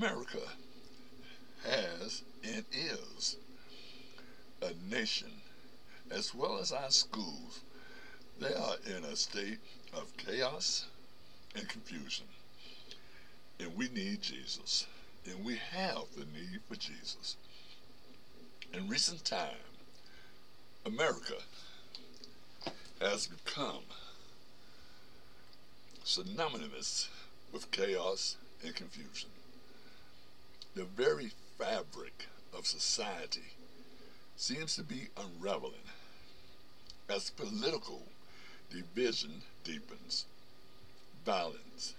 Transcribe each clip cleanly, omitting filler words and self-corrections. America has and is a nation, as well as our schools. They are in a state of chaos and confusion. And we need Jesus. And we have the need for Jesus. In recent time, America has become synonymous with chaos and confusion. The very fabric of society seems to be unraveling as political division deepens, violence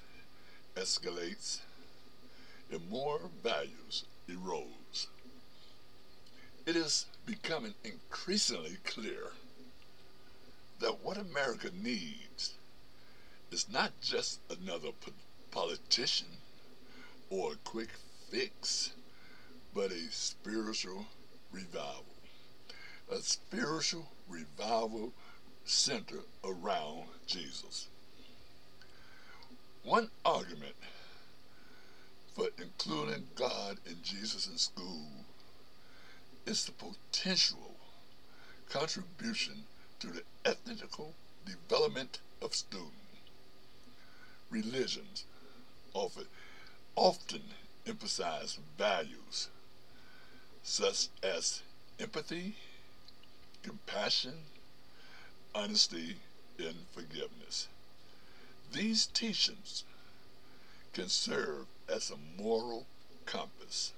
escalates, and moral values erodes. It is becoming increasingly clear that what America needs is not just another politician or a quick fix, but a spiritual revival. A spiritual revival centered around Jesus. One argument for including God and Jesus in school is the potential contribution to the ethnical development of students. Religions often emphasize values such as empathy, compassion, honesty, and forgiveness. These teachings can serve as a moral compass,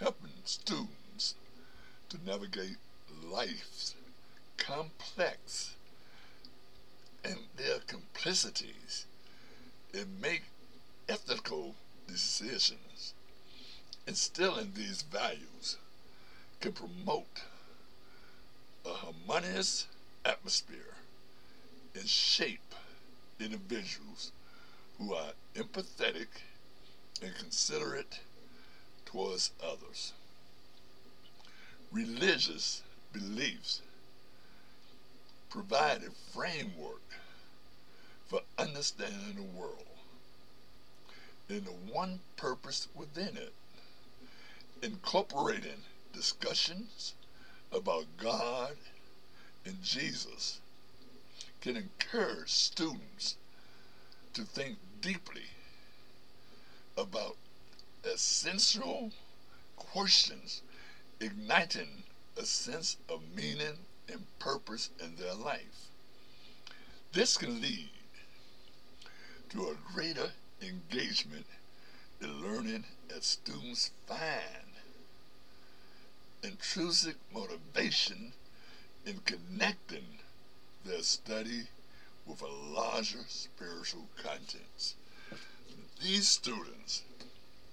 helping students to navigate life's complex and their complexities and make ethical decisions. Instilling these values can promote a harmonious atmosphere and shape individuals who are empathetic and considerate towards others. Religious beliefs provide a framework for understanding the world and the one purpose within it, incorporating discussions about God and Jesus can encourage students to think deeply about essential questions, igniting a sense of meaning and purpose in their life. This can lead to a greater engagement in learning as students find intrinsic motivation in connecting their study with a larger spiritual content. These students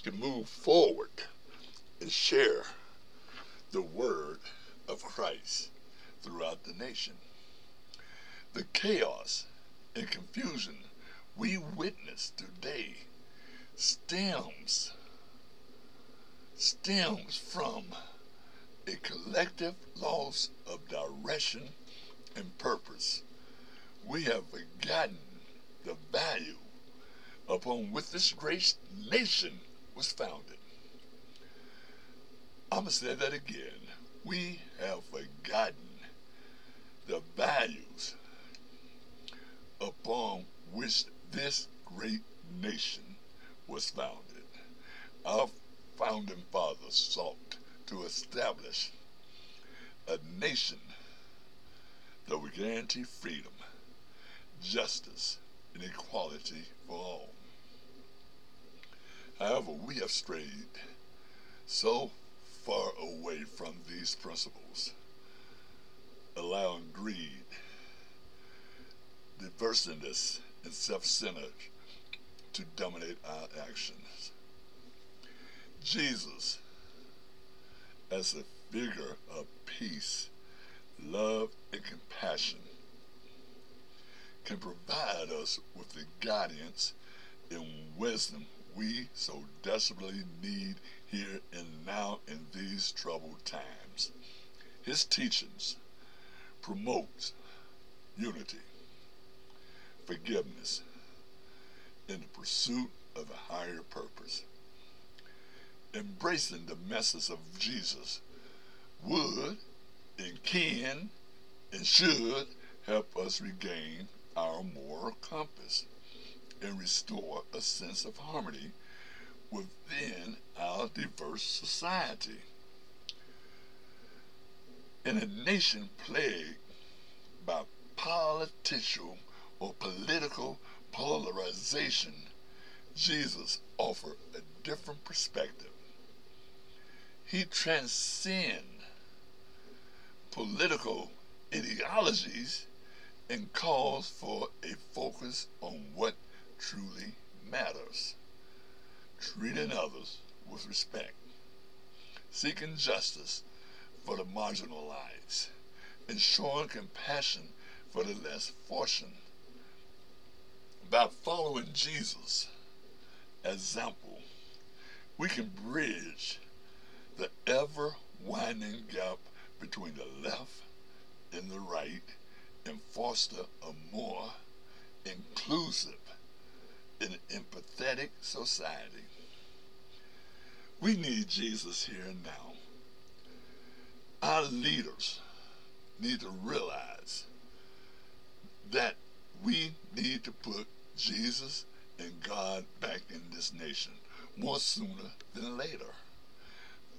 can move forward and share the word of Christ throughout the nation. The chaos and confusion we witness today stems from a collective loss of direction and purpose. We have forgotten the value upon which this great nation was founded. I'm going to say that again. We have forgotten the values upon which this great nation was founded. Our founding fathers sought to establish a nation that would guarantee freedom, justice, and equality for all. However, we have strayed so far away from these principles, allowing greed, divisiveness, and self-centered to dominate our actions. Jesus, as a figure of peace, love, and compassion, can provide us with the guidance and wisdom we so desperately need here and now in these troubled times. His teachings promote unity, forgiveness, and the pursuit of a higher purpose. embracing the message of Jesus would and can and should help us regain our moral compass and restore a sense of harmony within our diverse society. In a nation plagued by political or political polarization, Jesus offered a different perspective. He transcends political ideologies and calls for a focus on what truly matters: treating others with respect, seeking justice for the marginalized, and showing compassion for the less fortunate. By following Jesus' example, we can bridge the ever-widening gap between the left and the right and foster a more inclusive and empathetic society. We need Jesus here and now. Our leaders need to realize that we need to put Jesus and God back in this nation more sooner than later.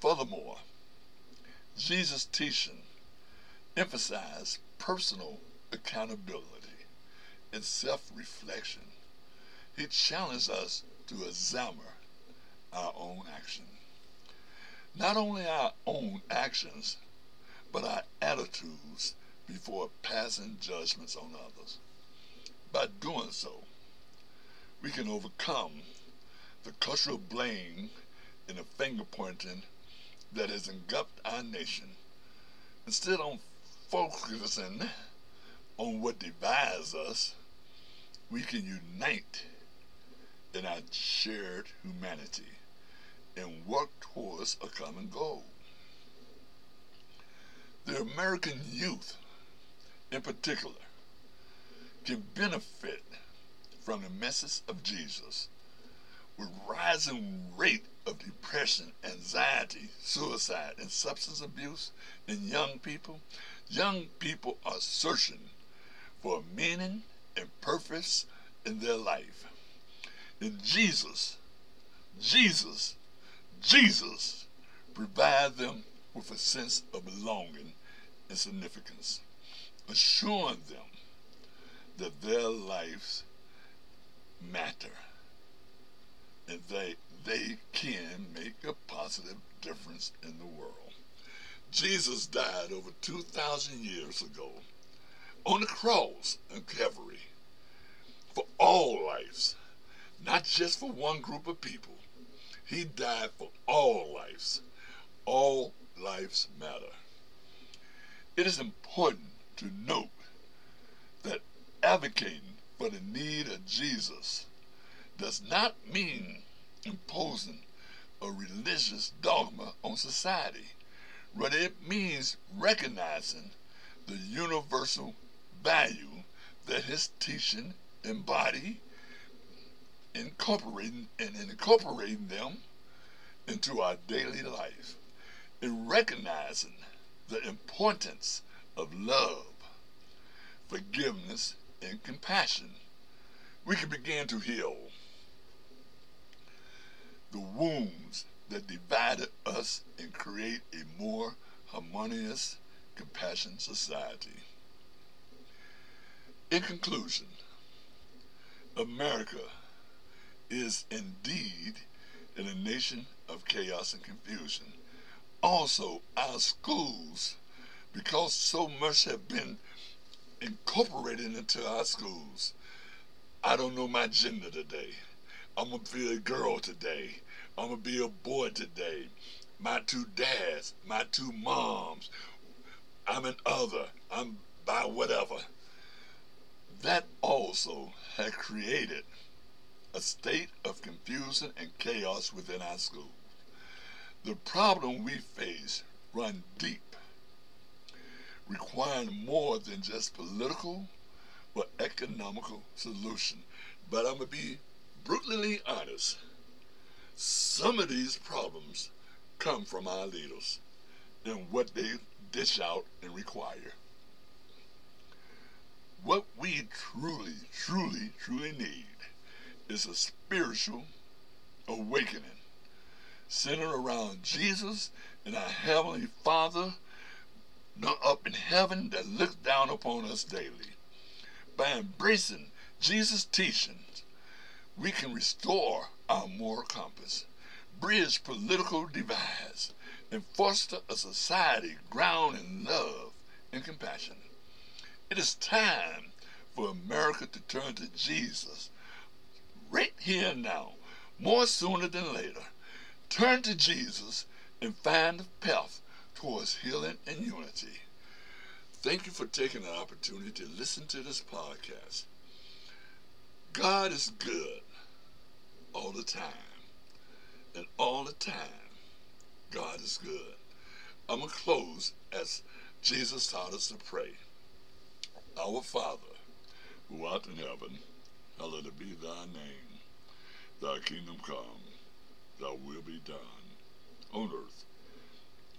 Furthermore, Jesus' teaching emphasized personal accountability and self-reflection. He challenged us to examine our own action. Not only our own actions, but our attitudes before passing judgments on others. By doing so, we can overcome the cultural blame and the finger-pointing that has engulfed our nation. Instead of focusing on what divides us, we can unite in our shared humanity and work towards a common goal. The American youth, in particular, can benefit from the message of Jesus. With rising rate of depression, anxiety, suicide, and substance abuse in young people are searching for a meaning and purpose in their life. And Jesus provides them with a sense of belonging and significance, assuring them that their lives matter and they can make a positive difference in the world. Jesus died over 2,000 years ago on the cross in Calvary for all lives, not just for one group of people. He died for all lives. All lives matter. It is important to note that advocating for the need of Jesus does not mean imposing a religious dogma on society, but it means recognizing the universal value that his teaching embodies, incorporating them into our daily life, and recognizing the importance of love, forgiveness, and compassion. We can begin to heal the wounds that divided us and create a more harmonious, compassionate society. In conclusion, America is indeed in a nation of chaos and confusion. Also, our schools, because so much have been incorporated into our schools. I don't know my gender today. I'm going to be a girl today. I'm going to be a boy today. My two dads, my two moms. I'm an other. I'm by whatever. That also has created a state of confusion and chaos within our schools. The problem we face runs deep, requiring more than just political or economical solution. But I'm going to be brutally honest. Some of these problems come from our leaders and what they dish out and require. What we truly need is a spiritual awakening centered around Jesus and our Heavenly Father up in heaven that looks down upon us daily. By embracing Jesus' teachings, we can restore our moral compass, bridge political divides, and foster a society grounded in love and compassion. It is time for America to turn to Jesus right here and now, more sooner than later. Turn to Jesus and find the path towards healing and unity. Thank you for taking the opportunity to listen to this podcast. God is good all the time, and all the time God is good. I'm going to close as Jesus taught us to pray. Our Father, who art in heaven, hallowed be thy name. Thy kingdom come, thy will be done, on earth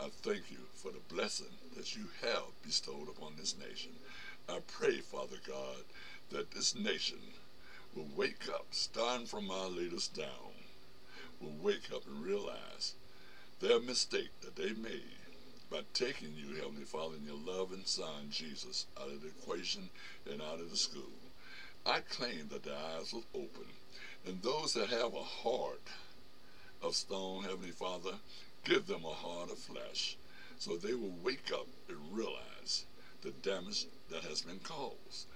I thank you for the blessing that you have bestowed upon this nation. I pray, Father God, that this nation will wake up, starting from our leaders down, will wake up and realize their mistake that they made by taking you, Heavenly Father, and your loving Son, Jesus, out of the equation and out of the school. I claim that the eyes will open, and those that have a heart of stone, Heavenly Father, give them a heart of flesh, so they will wake up and realize the damage that has been caused.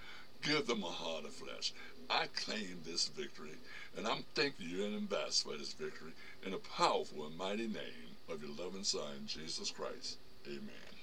Give them a heart of flesh. I claim this victory, and I'm thanking you in advance for this victory in the powerful and mighty name of your loving Son, Jesus Christ. Amen.